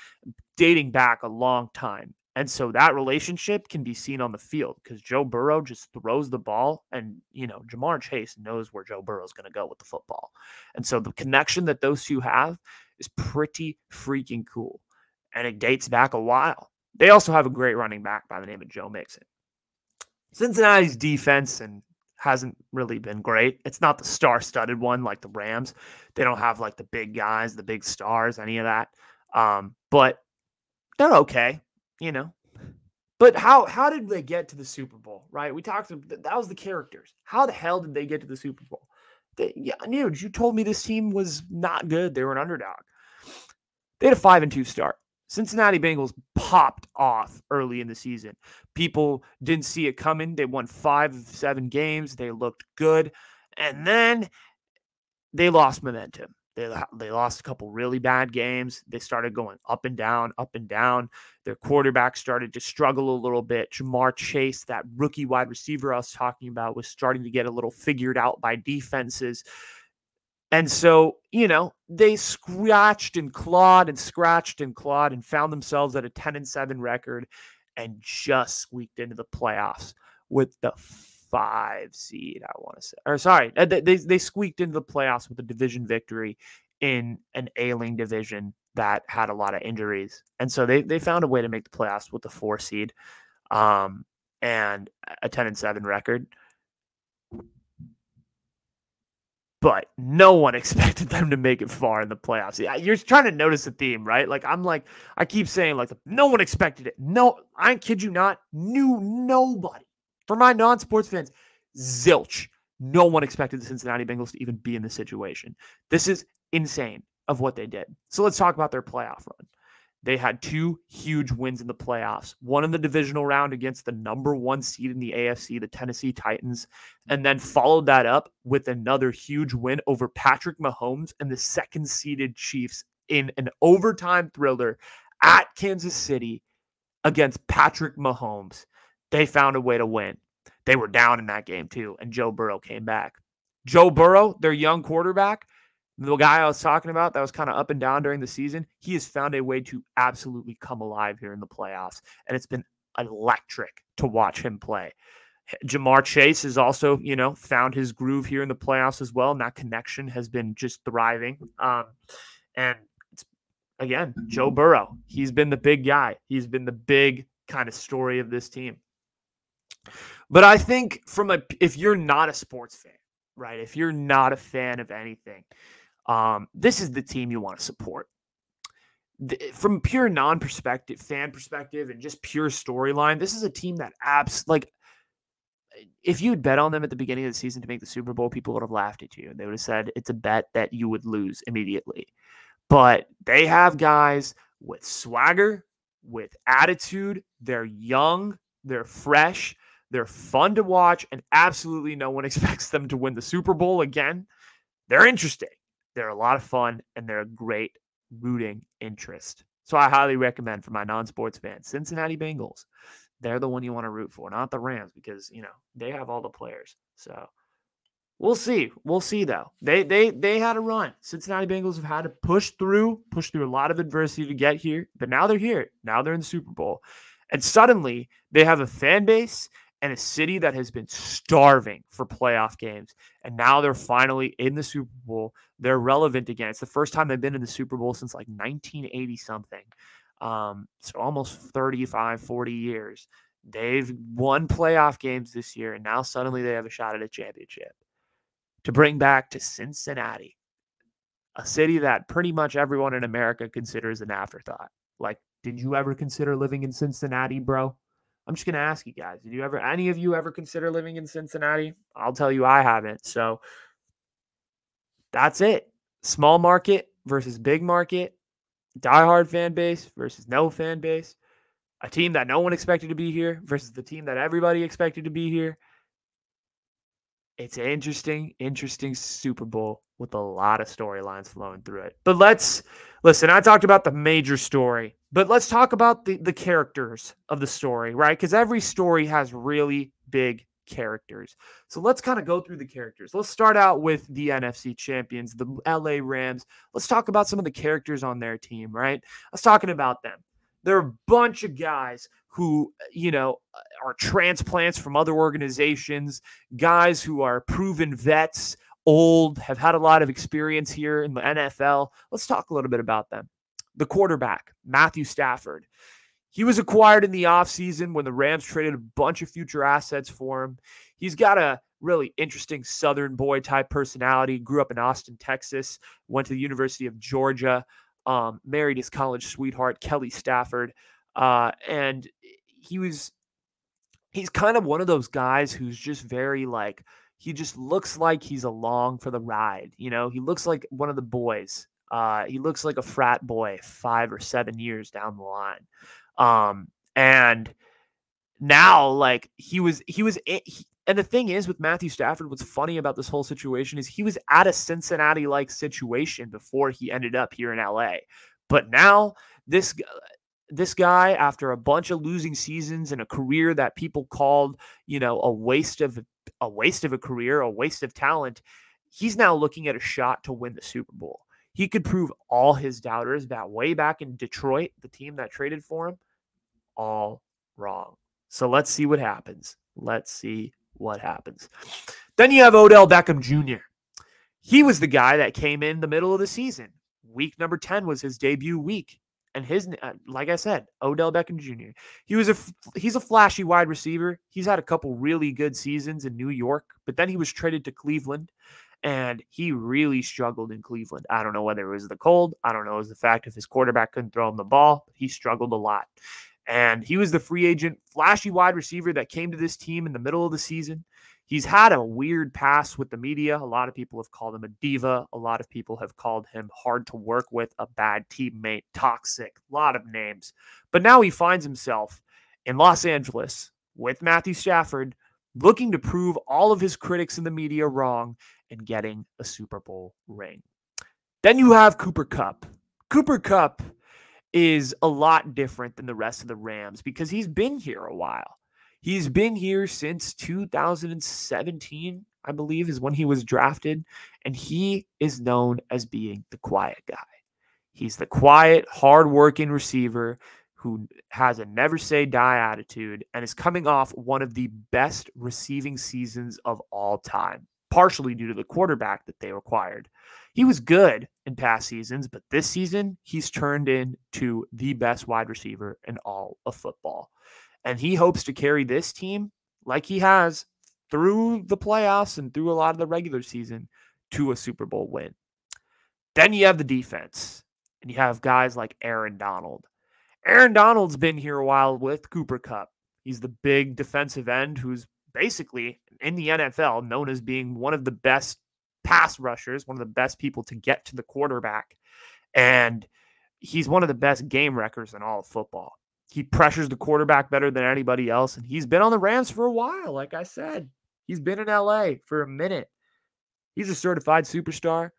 dating back a long time. And so that relationship can be seen on the field because Joe Burrow just throws the ball, and, you know, Ja'Marr Chase knows where Joe Burrow is going to go with the football. And so the connection that those two have is pretty freaking cool. And it dates back a while. They also have a great running back by the name of Joe Mixon. Cincinnati's defense and hasn't really been great. It's not the star-studded one like the Rams. They don't have, like, the big guys, the big stars, any of that. Um, but they're okay, you know. But how how did they get to the Super Bowl, right? We talked – that was the characters. How the hell did they get to the Super Bowl? They, yeah, Anuj, you told me this team was not good. They were an underdog. They had a five and two start. Cincinnati Bengals popped off early in the season. People didn't see it coming. They won five of seven games. They looked good. And then they lost momentum. They, they lost a couple really bad games. They started going up and down, up and down. Their quarterback started to struggle a little bit. Ja'Marr Chase, that rookie wide receiver I was talking about, was starting to get a little figured out by defenses. And so, you know, they scratched and clawed and scratched and clawed and found themselves at a ten and seven record and just squeaked into the playoffs with the five seed, I want to say. Or sorry, they, they, they squeaked into the playoffs with a division victory in an ailing division that had a lot of injuries. And so they they found a way to make the playoffs with the four seed um, and a ten and seven record. But no one expected them to make it far in the playoffs. You're trying to notice a theme, right? Like, I'm like, I keep saying, like, no one expected it. No, I kid you not, knew nobody. For my non-sports fans, zilch. No one expected the Cincinnati Bengals to even be in this situation. This is insane of what they did. So let's talk about their playoff run. They had two huge wins in the playoffs, one in the divisional round against the number one seed in the A F C, the Tennessee Titans, and then followed that up with another huge win over Patrick Mahomes and the second-seeded Chiefs in an overtime thriller at Kansas City against Patrick Mahomes. They found a way to win. They were down in that game too, and Joe Burrow came back. Joe Burrow, their young quarterback, the guy I was talking about that was kind of up and down during the season, he has found a way to absolutely come alive here in the playoffs, and it's been electric to watch him play. Ja'Marr Chase has also, you know, found his groove here in the playoffs as well, and that connection has been just thriving. Um, and it's, again, Joe Burrow, he's been the big guy. He's been the big kind of story of this team. But I think from a, if you're not a sports fan, right, if you're not a fan of anything, um, this is the team you want to support. The, from pure non-perspective, fan perspective, and just pure storyline, this is a team that abs like. If you had bet on them at the beginning of the season to make the Super Bowl, people would have laughed at you. They would have said it's a bet that you would lose immediately. But they have guys with swagger, with attitude. They're young. They're fresh. They're fun to watch. And absolutely no one expects them to win the Super Bowl again. They're interesting. They're a lot of fun, and they're a great rooting interest. So I highly recommend, for my non-sports fans, Cincinnati Bengals. They're the one you want to root for, not the Rams, because, you know, they have all the players. So we'll see. We'll see, though. They they they had a run. Cincinnati Bengals have had to push through, push through a lot of adversity to get here. But now they're here. Now they're in the Super Bowl. And suddenly they have a fan base and a city that has been starving for playoff games. And now they're finally in the Super Bowl. They're relevant again. It's the first time they've been in the Super Bowl since like nineteen eighty something. Um, so almost thirty-five, forty years. They've won playoff games this year, and now suddenly they have a shot at a championship to bring back to Cincinnati, a city that pretty much everyone in America considers an afterthought. Like, did you ever consider living in Cincinnati, bro? I'm just going to ask you guys, did you ever, any of you ever consider living in Cincinnati? I'll tell you, I haven't. So that's it. Small market versus big market. Diehard fan base versus no fan base, a team that no one expected to be here versus the team that everybody expected to be here. It's an interesting, interesting Super Bowl with a lot of storylines flowing through it. But let's listen. I talked about the major story, but let's talk about the the characters of the story, right? Because every story has really big characters. So let's kind of go through the characters. Let's start out with the N F C champions, the L A Rams. Let's talk about some of the characters on their team, right? I was talking about them. There are a bunch of guys who, you know, are transplants from other organizations, guys who are proven vets, old, have had a lot of experience here in the N F L. Let's talk a little bit about them. The quarterback, Matthew Stafford. He was acquired in the offseason when the Rams traded a bunch of future assets for him. He's got a really interesting Southern boy type personality, grew up in Austin, Texas, went to the University of Georgia, um, married his college sweetheart, Kelly Stafford. Uh, and he was, he's kind of one of those guys who's just very like, he just looks like he's along for the ride. You know, he looks like one of the boys. Uh, he looks like a frat boy five or seven years down the line. Um, and now like he was, he was, he, and the thing is with Matthew Stafford, what's funny about this whole situation is he was at a Cincinnati like situation before he ended up here in L A, but now this, this guy, after a bunch of losing seasons and a career that people called, you know, a waste of a waste of a career, a waste of talent, he's now looking at a shot to win the Super Bowl. He could prove all his doubters that way back in Detroit, the team that traded for him, all wrong. So let's see what happens. Let's see what happens. Then you have Odell Beckham Junior He was the guy that came in the middle of the season. Week number ten was his debut week. And his, like I said, Odell Beckham Junior He was a, he's a flashy wide receiver. He's had a couple really good seasons in New York, but then he was traded to Cleveland. And he really struggled in Cleveland. I don't know whether it was the cold. I don't know. It was the fact if his quarterback couldn't throw him the ball. He struggled a lot. And he was the free agent, flashy wide receiver that came to this team in the middle of the season. He's had a weird past with the media. A lot of people have called him a diva. A lot of people have called him hard to work with, a bad teammate, toxic, a lot of names. But now he finds himself in Los Angeles with Matthew Stafford, looking to prove all of his critics in the media wrong and getting a Super Bowl ring. Then you have Cooper Kupp. Cooper Kupp is a lot different than the rest of the Rams because he's been here a while. He's been here since two thousand seventeen, I believe, is when he was drafted, and he is known as being the quiet guy. He's the quiet, hard-working receiver who has a never-say-die attitude and is coming off one of the best receiving seasons of all time, partially due to the quarterback that they acquired. He was good in past seasons, but this season he's turned into the best wide receiver in all of football. And he hopes to carry this team, like he has, through the playoffs and through a lot of the regular season to a Super Bowl win. Then you have the defense, and you have guys like Aaron Donald. Aaron Donald's been here a while with Cooper Kupp. He's the big defensive end who's basically, in the N F L, known as being one of the best pass rushers, one of the best people to get to the quarterback. And he's one of the best game wreckers in all of football. He pressures the quarterback better than anybody else, and he's been on the Rams for a while, like I said. He's been in L A for a minute. He's a certified superstar,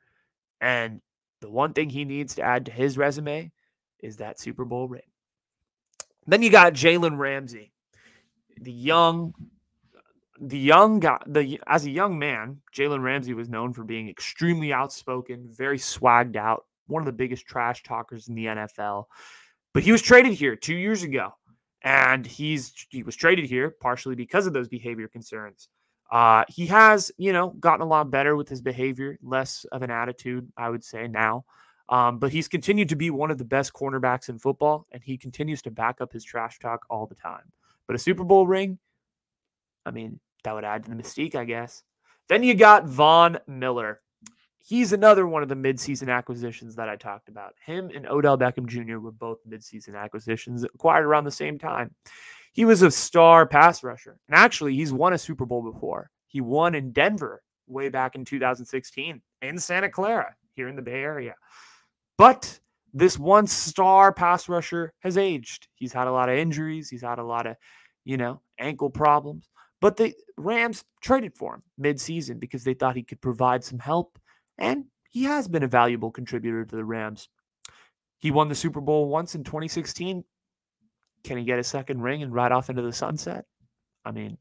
and the one thing he needs to add to his resume is that Super Bowl ring. Then you got Jalen Ramsey, the young, the young guy. The as a young man, Jalen Ramsey was known for being extremely outspoken, very swagged out, one of the biggest trash talkers in the N F L. But he was traded here two years ago, and he's he was traded here partially because of those behavior concerns. Uh, he has, you know, gotten a lot better with his behavior, less of an attitude, I would say now. Um, but he's continued to be one of the best cornerbacks in football, and he continues to back up his trash talk all the time. But a Super Bowl ring, I mean, that would add to the mystique, I guess. Then you got Von Miller. He's another one of the midseason acquisitions that I talked about. Him and Odell Beckham Junior were both midseason acquisitions acquired around the same time. He was a star pass rusher. And actually, he's won a Super Bowl before. He won in Denver way back in two thousand sixteen in Santa Clara here in the Bay Area. But this one star pass rusher has aged. He's had a lot of injuries. He's had a lot of, you know, ankle problems. But the Rams traded for him midseason because they thought he could provide some help. And he has been a valuable contributor to the Rams. He won the Super Bowl once in twenty sixteen. Can he get a second ring and ride off into the sunset? I mean,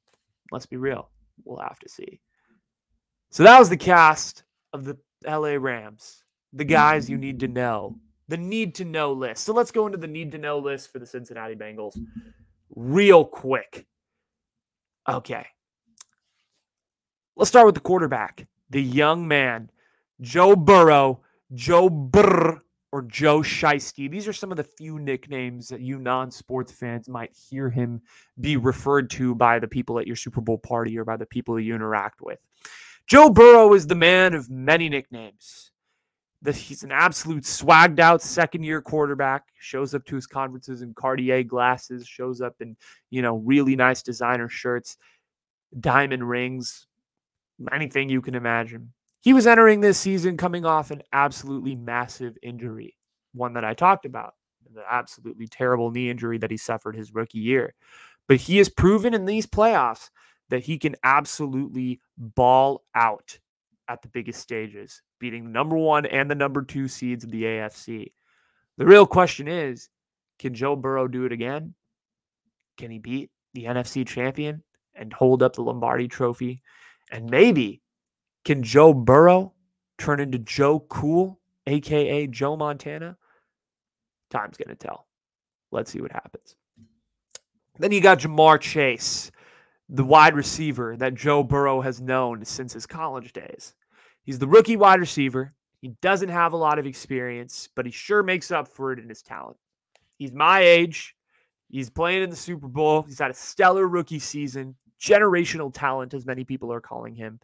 let's be real. We'll have to see. So that was the cast of the L A Rams, the guys you need to know, the need to know list. So let's go into the need to know list for the Cincinnati Bengals real quick. Okay. Let's start with the quarterback, the young man. Joe Burrow, Joe Brr, or Joe Shiesty. These are some of the few nicknames that you non-sports fans might hear him be referred to by the people at your Super Bowl party or by the people you interact with. Joe Burrow is the man of many nicknames. He's an absolute swagged-out second-year quarterback, shows up to his conferences in Cartier glasses, shows up in, you know, really nice designer shirts, diamond rings, anything you can imagine. He was entering this season coming off an absolutely massive injury, one that I talked about, the absolutely terrible knee injury that he suffered his rookie year. But he has proven in these playoffs that he can absolutely ball out at the biggest stages, beating the number one and the number two seeds of the A F C. The real question is, can Joe Burrow do it again? Can he beat the N F C champion and hold up the Lombardi trophy? And maybe, can Joe Burrow turn into Joe Cool, a k a. Joe Montana? Time's going to tell. Let's see what happens. Then you got Ja'Marr Chase, the wide receiver that Joe Burrow has known since his college days. He's the rookie wide receiver. He doesn't have a lot of experience, but he sure makes up for it in his talent. He's my age. He's playing in the Super Bowl. He's had a stellar rookie season. Generational talent, as many people are calling him.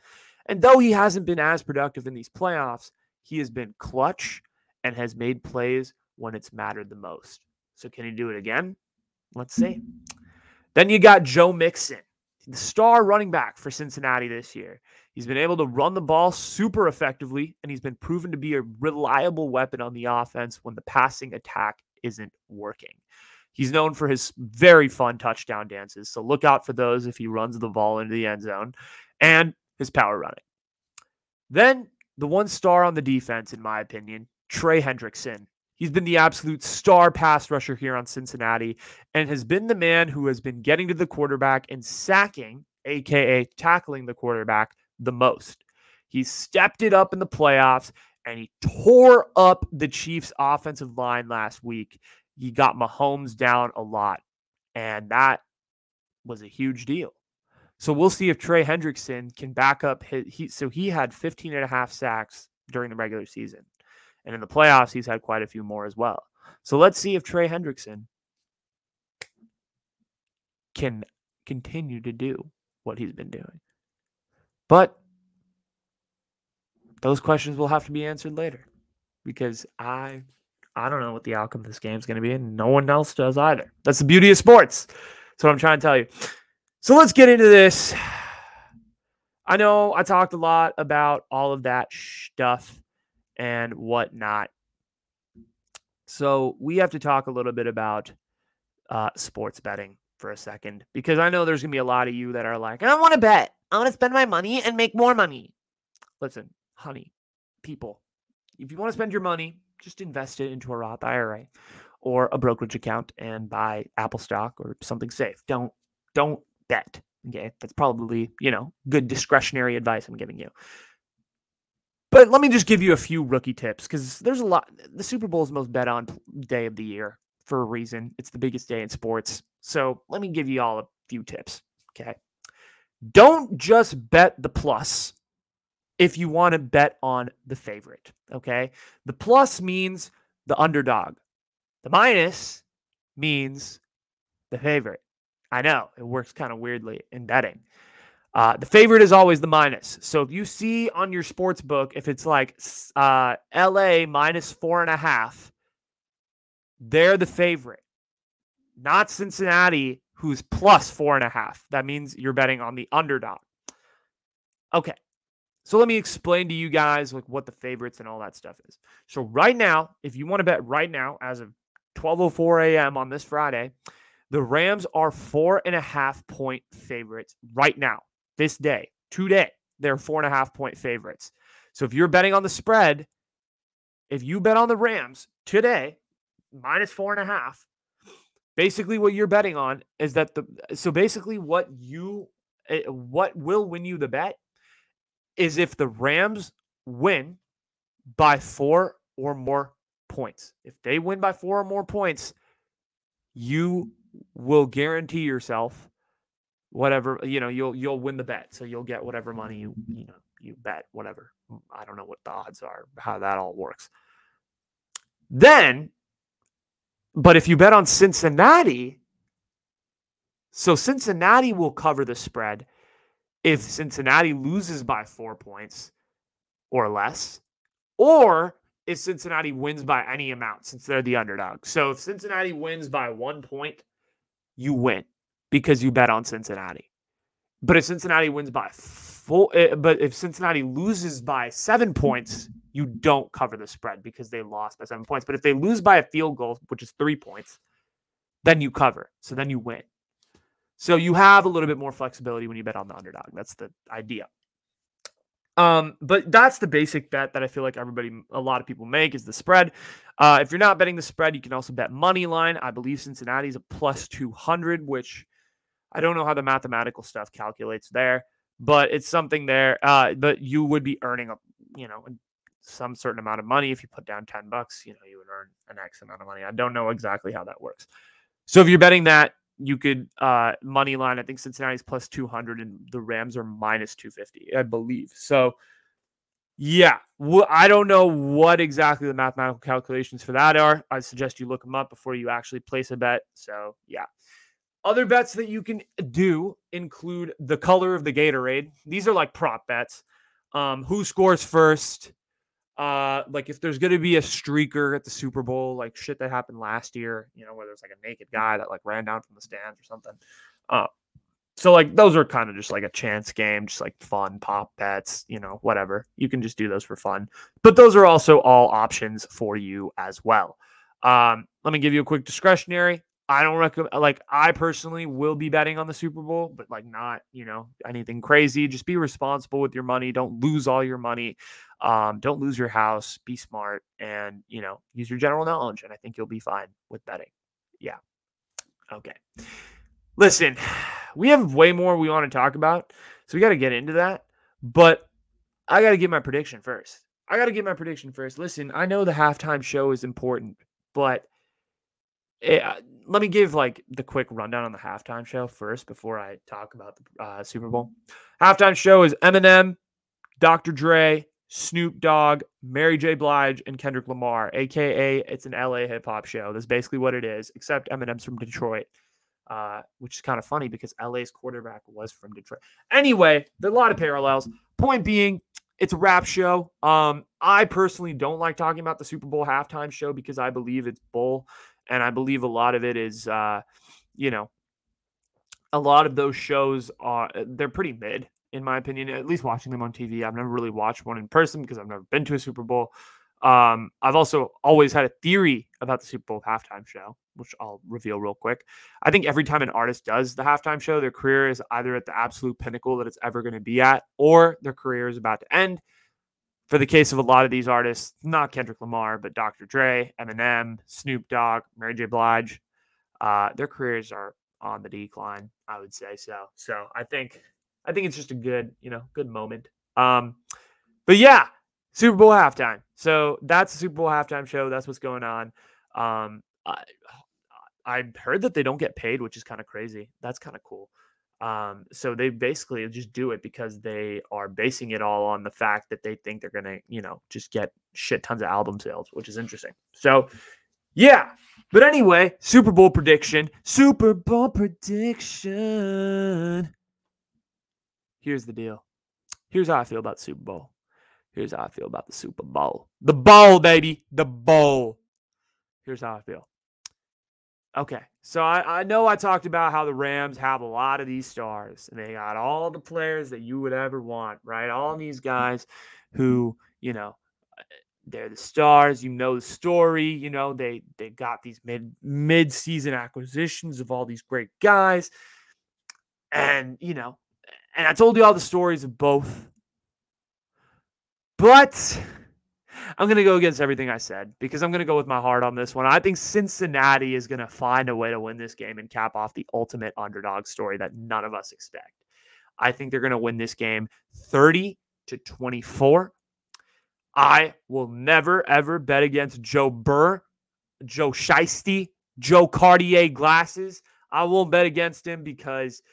And though he hasn't been as productive in these playoffs, he has been clutch and has made plays when it's mattered the most. So can he do it again? Let's see. Then you got Joe Mixon, the star running back for Cincinnati this year. He's been able to run the ball super effectively, and he's been proven to be a reliable weapon on the offense when the passing attack isn't working. He's known for his very fun touchdown dances, so look out for those if he runs the ball into the end zone. And his power running. Then the one star on the defense, in my opinion, Trey Hendrickson. He's been the absolute star pass rusher here on Cincinnati and has been the man who has been getting to the quarterback and sacking, a k a tackling the quarterback, the most. He stepped it up in the playoffs, and he tore up the Chiefs' offensive line last week. He got Mahomes down a lot, and that was a huge deal. So we'll see if Trey Hendrickson can back up his... He, so he had fifteen and a half sacks during the regular season. And in the playoffs, he's had quite a few more as well. So let's see if Trey Hendrickson can continue to do what he's been doing. But those questions will have to be answered later, because I I don't know what the outcome of this game is going to be, and no one else does either. That's the beauty of sports. That's what I'm trying to tell you. So let's get into this. I know I talked a lot about all of that stuff and whatnot. So we have to talk a little bit about uh, sports betting for a second, because I know there's going to be a lot of you that are like, I don't want to bet. I want to spend my money and make more money. Listen, honey, people, if you want to spend your money, just invest it into a Roth I R A or a brokerage account and buy Apple stock or something safe. Don't, don't bet. Okay. That's probably, you know, good discretionary advice I'm giving you. But let me just give you a few rookie tips, because there's a lot. The Super Bowl is the most bet on day of the year for a reason. It's the biggest day in sports. So let me give you all a few tips. Okay. Don't just bet the plus if you want to bet on the favorite. Okay. The plus means the underdog, the minus means the favorite. I know it works kind of weirdly in betting. Uh, the favorite is always the minus. So if you see on your sports book, if it's like uh, L A minus four and a half, they're the favorite, not Cincinnati, who's plus four and a half. That means you're betting on the underdog. Okay. So let me explain to you guys like what the favorites and all that stuff is. So right now, if you want to bet right now, as of twelve oh four a.m. on this Friday, the Rams are four and a half point favorites right now. This day, today, they're four and a half point favorites. So if you're betting on the spread, if you bet on the Rams today, minus four and a half, basically what you're betting on is that the, so basically what you, what will win you the bet is if the Rams win by four or more points. If they win by four or more points, you will guarantee yourself whatever, you know, you'll you'll win the bet. So you'll get whatever money you, you know, you bet, whatever. I don't know what the odds are, how that all works. Then, but if you bet on Cincinnati, so Cincinnati will cover the spread if Cincinnati loses by four points or less, or if Cincinnati wins by any amount, since they're the underdog. So if Cincinnati wins by one point, you win because you bet on Cincinnati. But if Cincinnati wins by full, but if Cincinnati loses by seven points, you don't cover the spread because they lost by seven points. But if they lose by a field goal, which is three points, then you cover. So then you win. So you have a little bit more flexibility when you bet on the underdog. That's the idea. Um, but that's the basic bet that I feel like everybody, a lot of people make, is the spread. Uh, if you're not betting the spread, you can also bet money line. I believe Cincinnati's a plus two hundred, which I don't know how the mathematical stuff calculates there, but it's something there. Uh, but you would be earning, a, you know, some certain amount of money. If you put down ten bucks, you know, you would earn an X amount of money. I don't know exactly how that works. So if you're betting that, you could uh, money line. I think Cincinnati's plus two hundred and the Rams are minus two fifty, I believe. So, yeah, well, I don't know what exactly the mathematical calculations for that are. I suggest you look them up before you actually place a bet. So, yeah. Other bets that you can do include the color of the Gatorade. These are like prop bets. Um, who scores first? Uh, like if there's going to be a streaker at the Super Bowl, like shit that happened last year, you know, where there's like a naked guy that like ran down from the stands or something. Uh, so like those are kind of just like a chance game, just like fun pop bets, you know, whatever. You can just do those for fun, but those are also all options for you as well. Um, let me give you a quick discretionary. I don't recommend, like, I personally will be betting on the Super Bowl, but like not, you know, anything crazy. Just be responsible with your money. Don't lose all your money. Um, don't lose your house. Be smart and, you know, use your general knowledge. And I think you'll be fine with betting. Yeah. Okay. Listen, we have way more we want to talk about. So we got to get into that, but I got to give my prediction first. I got to give my prediction first. Listen, I know the halftime show is important, but It, uh, let me give like the quick rundown on the halftime show first before I talk about the uh, Super Bowl. Halftime show is Eminem, Doctor Dre, Snoop Dogg, Mary J. Blige, and Kendrick Lamar, aka it's an L A hip hop show. That's basically what it is, except Eminem's from Detroit, uh, which is kind of funny because L A's quarterback was from Detroit. Anyway, there are a lot of parallels. Point being, it's a rap show. Um, I personally don't like talking about the Super Bowl halftime show because I believe it's bull. And I believe a lot of it is, uh, you know, a lot of those shows are, they're pretty mid, in my opinion, at least watching them on T V. I've never really watched one in person because I've never been to a Super Bowl. Um, I've also always had a theory about the Super Bowl halftime show, which I'll reveal real quick. I think every time an artist does the halftime show, their career is either at the absolute pinnacle that it's ever going to be at, or their career is about to end. For the case of a lot of these artists, not Kendrick Lamar, but Doctor Dre, Eminem, Snoop Dogg, Mary J. Blige, uh, their careers are on the decline, I would say so. So I think I think it's just a good, you know, good moment. Um, but yeah, Super Bowl halftime. So that's the Super Bowl halftime show. That's what's going on. Um, I, I heard that they don't get paid, which is kind of crazy. That's kind of cool. Um, so they basically just do it because they are basing it all on the fact that they think they're going to, you know, just get shit tons of album sales, which is interesting. So yeah, but anyway, Super Bowl prediction, Super Bowl prediction. Here's the deal. Here's how I feel about the Super Bowl. Here's how I feel about the Super Bowl, the bowl, baby, the bowl. Here's how I feel. Okay, so I, I know I talked about how the Rams have a lot of these stars, and they got all the players that you would ever want, right? All these guys who, you know, they're the stars. You know the story. You know, they they got these mid, mid-season acquisitions of all these great guys. And, you know, and I told you all the stories of both. But I'm going to go against everything I said because I'm going to go with my heart on this one. I think Cincinnati is going to find a way to win this game and cap off the ultimate underdog story that none of us expect. I think they're going to win this game thirty to twenty-four. I will never, ever bet against Joe Burr, Joe Shiesty, Joe Cartier Glasses. I won't bet against him because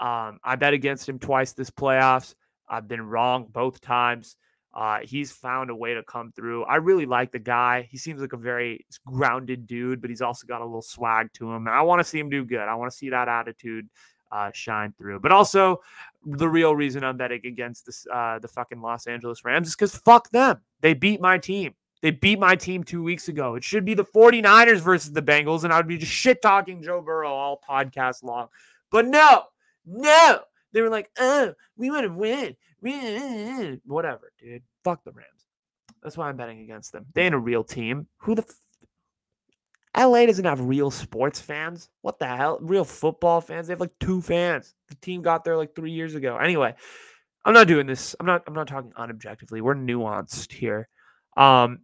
um, I bet against him twice this playoffs. I've been wrong both times. Uh, he's found a way to come through. I really like the guy. He seems like a very grounded dude, but he's also got a little swag to him. And I want to see him do good. I want to see that attitude uh, shine through. But also, the real reason I'm betting against this, uh, the fucking Los Angeles Rams is because fuck them. They beat my team. They beat my team two weeks ago. It should be the forty-niners versus the Bengals, and I would be just shit-talking Joe Burrow all podcast long. But no, no. They were like, oh, we want to win. win. Whatever, dude. Fuck the Rams. That's why I'm betting against them. They ain't a real team. Who the... F- L A doesn't have real sports fans. What the hell? Real football fans? They have like two fans. The team got there like three years ago. Anyway, I'm not doing this. I'm not I'm not talking unobjectively. We're nuanced here. Um,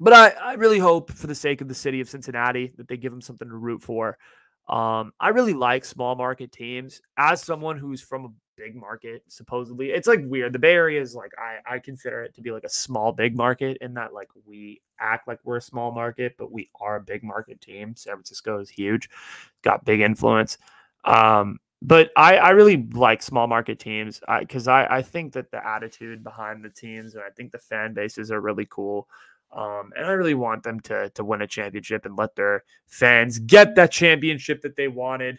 but I, I really hope for the sake of the city of Cincinnati that they give them something to root for. Um, I really like small market teams. As someone who's from a big market, supposedly, it's like weird. The Bay Area is like, I, I consider it to be like a small, big market in that like we act like we're a small market, but we are a big market team. San Francisco is huge, got big influence. Um, but I, I really like small market teams because I, I, I think that the attitude behind the teams and I think the fan bases are really cool. Um, and I really want them to to win a championship and let their fans get that championship that they wanted.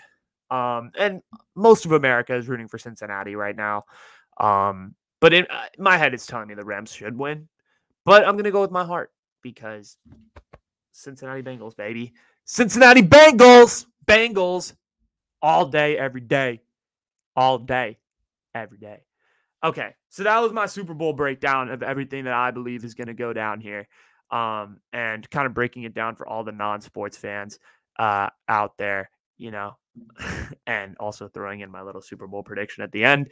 Um, and most of America is rooting for Cincinnati right now. Um, but in uh, my head, it's telling me the Rams should win. But I'm going to go with my heart because Cincinnati Bengals, baby. Cincinnati Bengals! Bengals all day, every day. All day, every day. Okay, so that was my Super Bowl breakdown of everything that I believe is going to go down here, um, and kind of breaking it down for all the non-sports fans. uh, out there, you know, and also throwing in my little Super Bowl prediction at the end.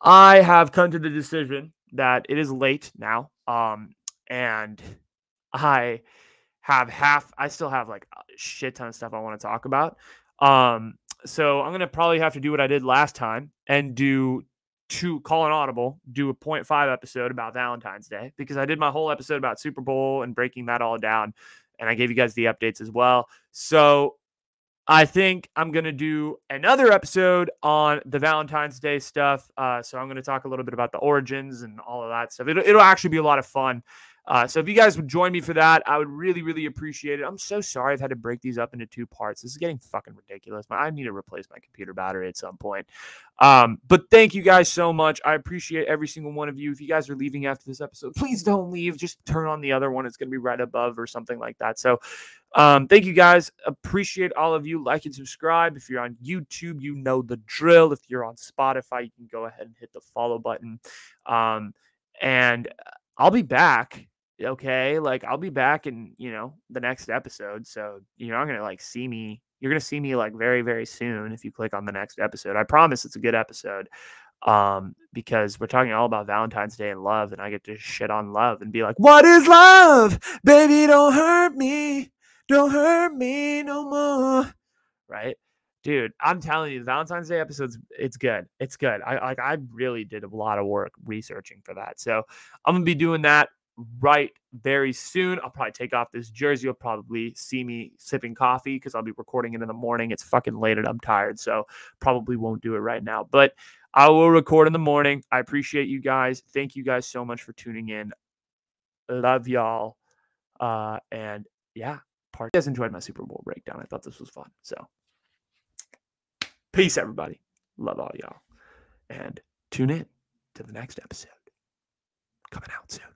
I have come to the decision that it is late now, um, and I have half, I still have like a shit ton of stuff I want to talk about. Um, so I'm going to probably have to do what I did last time and do to call an audible, do a point five episode about Valentine's Day, because I did my whole episode about Super Bowl and breaking that all down. And I gave you guys the updates as well. So I think I'm going to do another episode on the Valentine's Day stuff. Uh, so I'm going to talk a little bit about the origins and all of that stuff. It'll, it'll actually be a lot of fun. Uh, so if you guys would join me for that, I would really, really appreciate it. I'm so sorry I've had to break these up into two parts. This is getting fucking ridiculous. My, I need to replace my computer battery at some point. Um, but thank you guys so much. I appreciate every single one of you. If you guys are leaving after this episode, please don't leave. Just turn on the other one. It's going to be right above or something like that. So um, thank you guys. Appreciate all of you. Like and subscribe. If you're on YouTube, you know the drill. If you're on Spotify, you can go ahead and hit the follow button. Um, and I'll be back. Okay, like I'll be back in, you know, the next episode. So you're not gonna like see me. You're gonna see me like very, very soon if you click on the next episode. I promise it's a good episode. Um, because we're talking all about Valentine's Day and love, and I get to shit on love and be like, what is love? Baby, don't hurt me. Don't hurt me no more. Right? Dude, I'm telling you, the Valentine's Day episodes, it's good. It's good. I like I really did a lot of work researching for that. So I'm gonna be doing that right very soon. I'll probably take off this jersey. You'll probably see me sipping coffee because I'll be recording it in the morning. It's fucking late and I'm tired, so probably won't do it right now, but I will record in the morning. I appreciate you guys. Thank you guys so much for tuning in. Love y'all. Uh and yeah, part you guys enjoyed my Super Bowl breakdown. I thought this was fun. So peace everybody. Love all y'all. And tune in to the next episode coming out soon.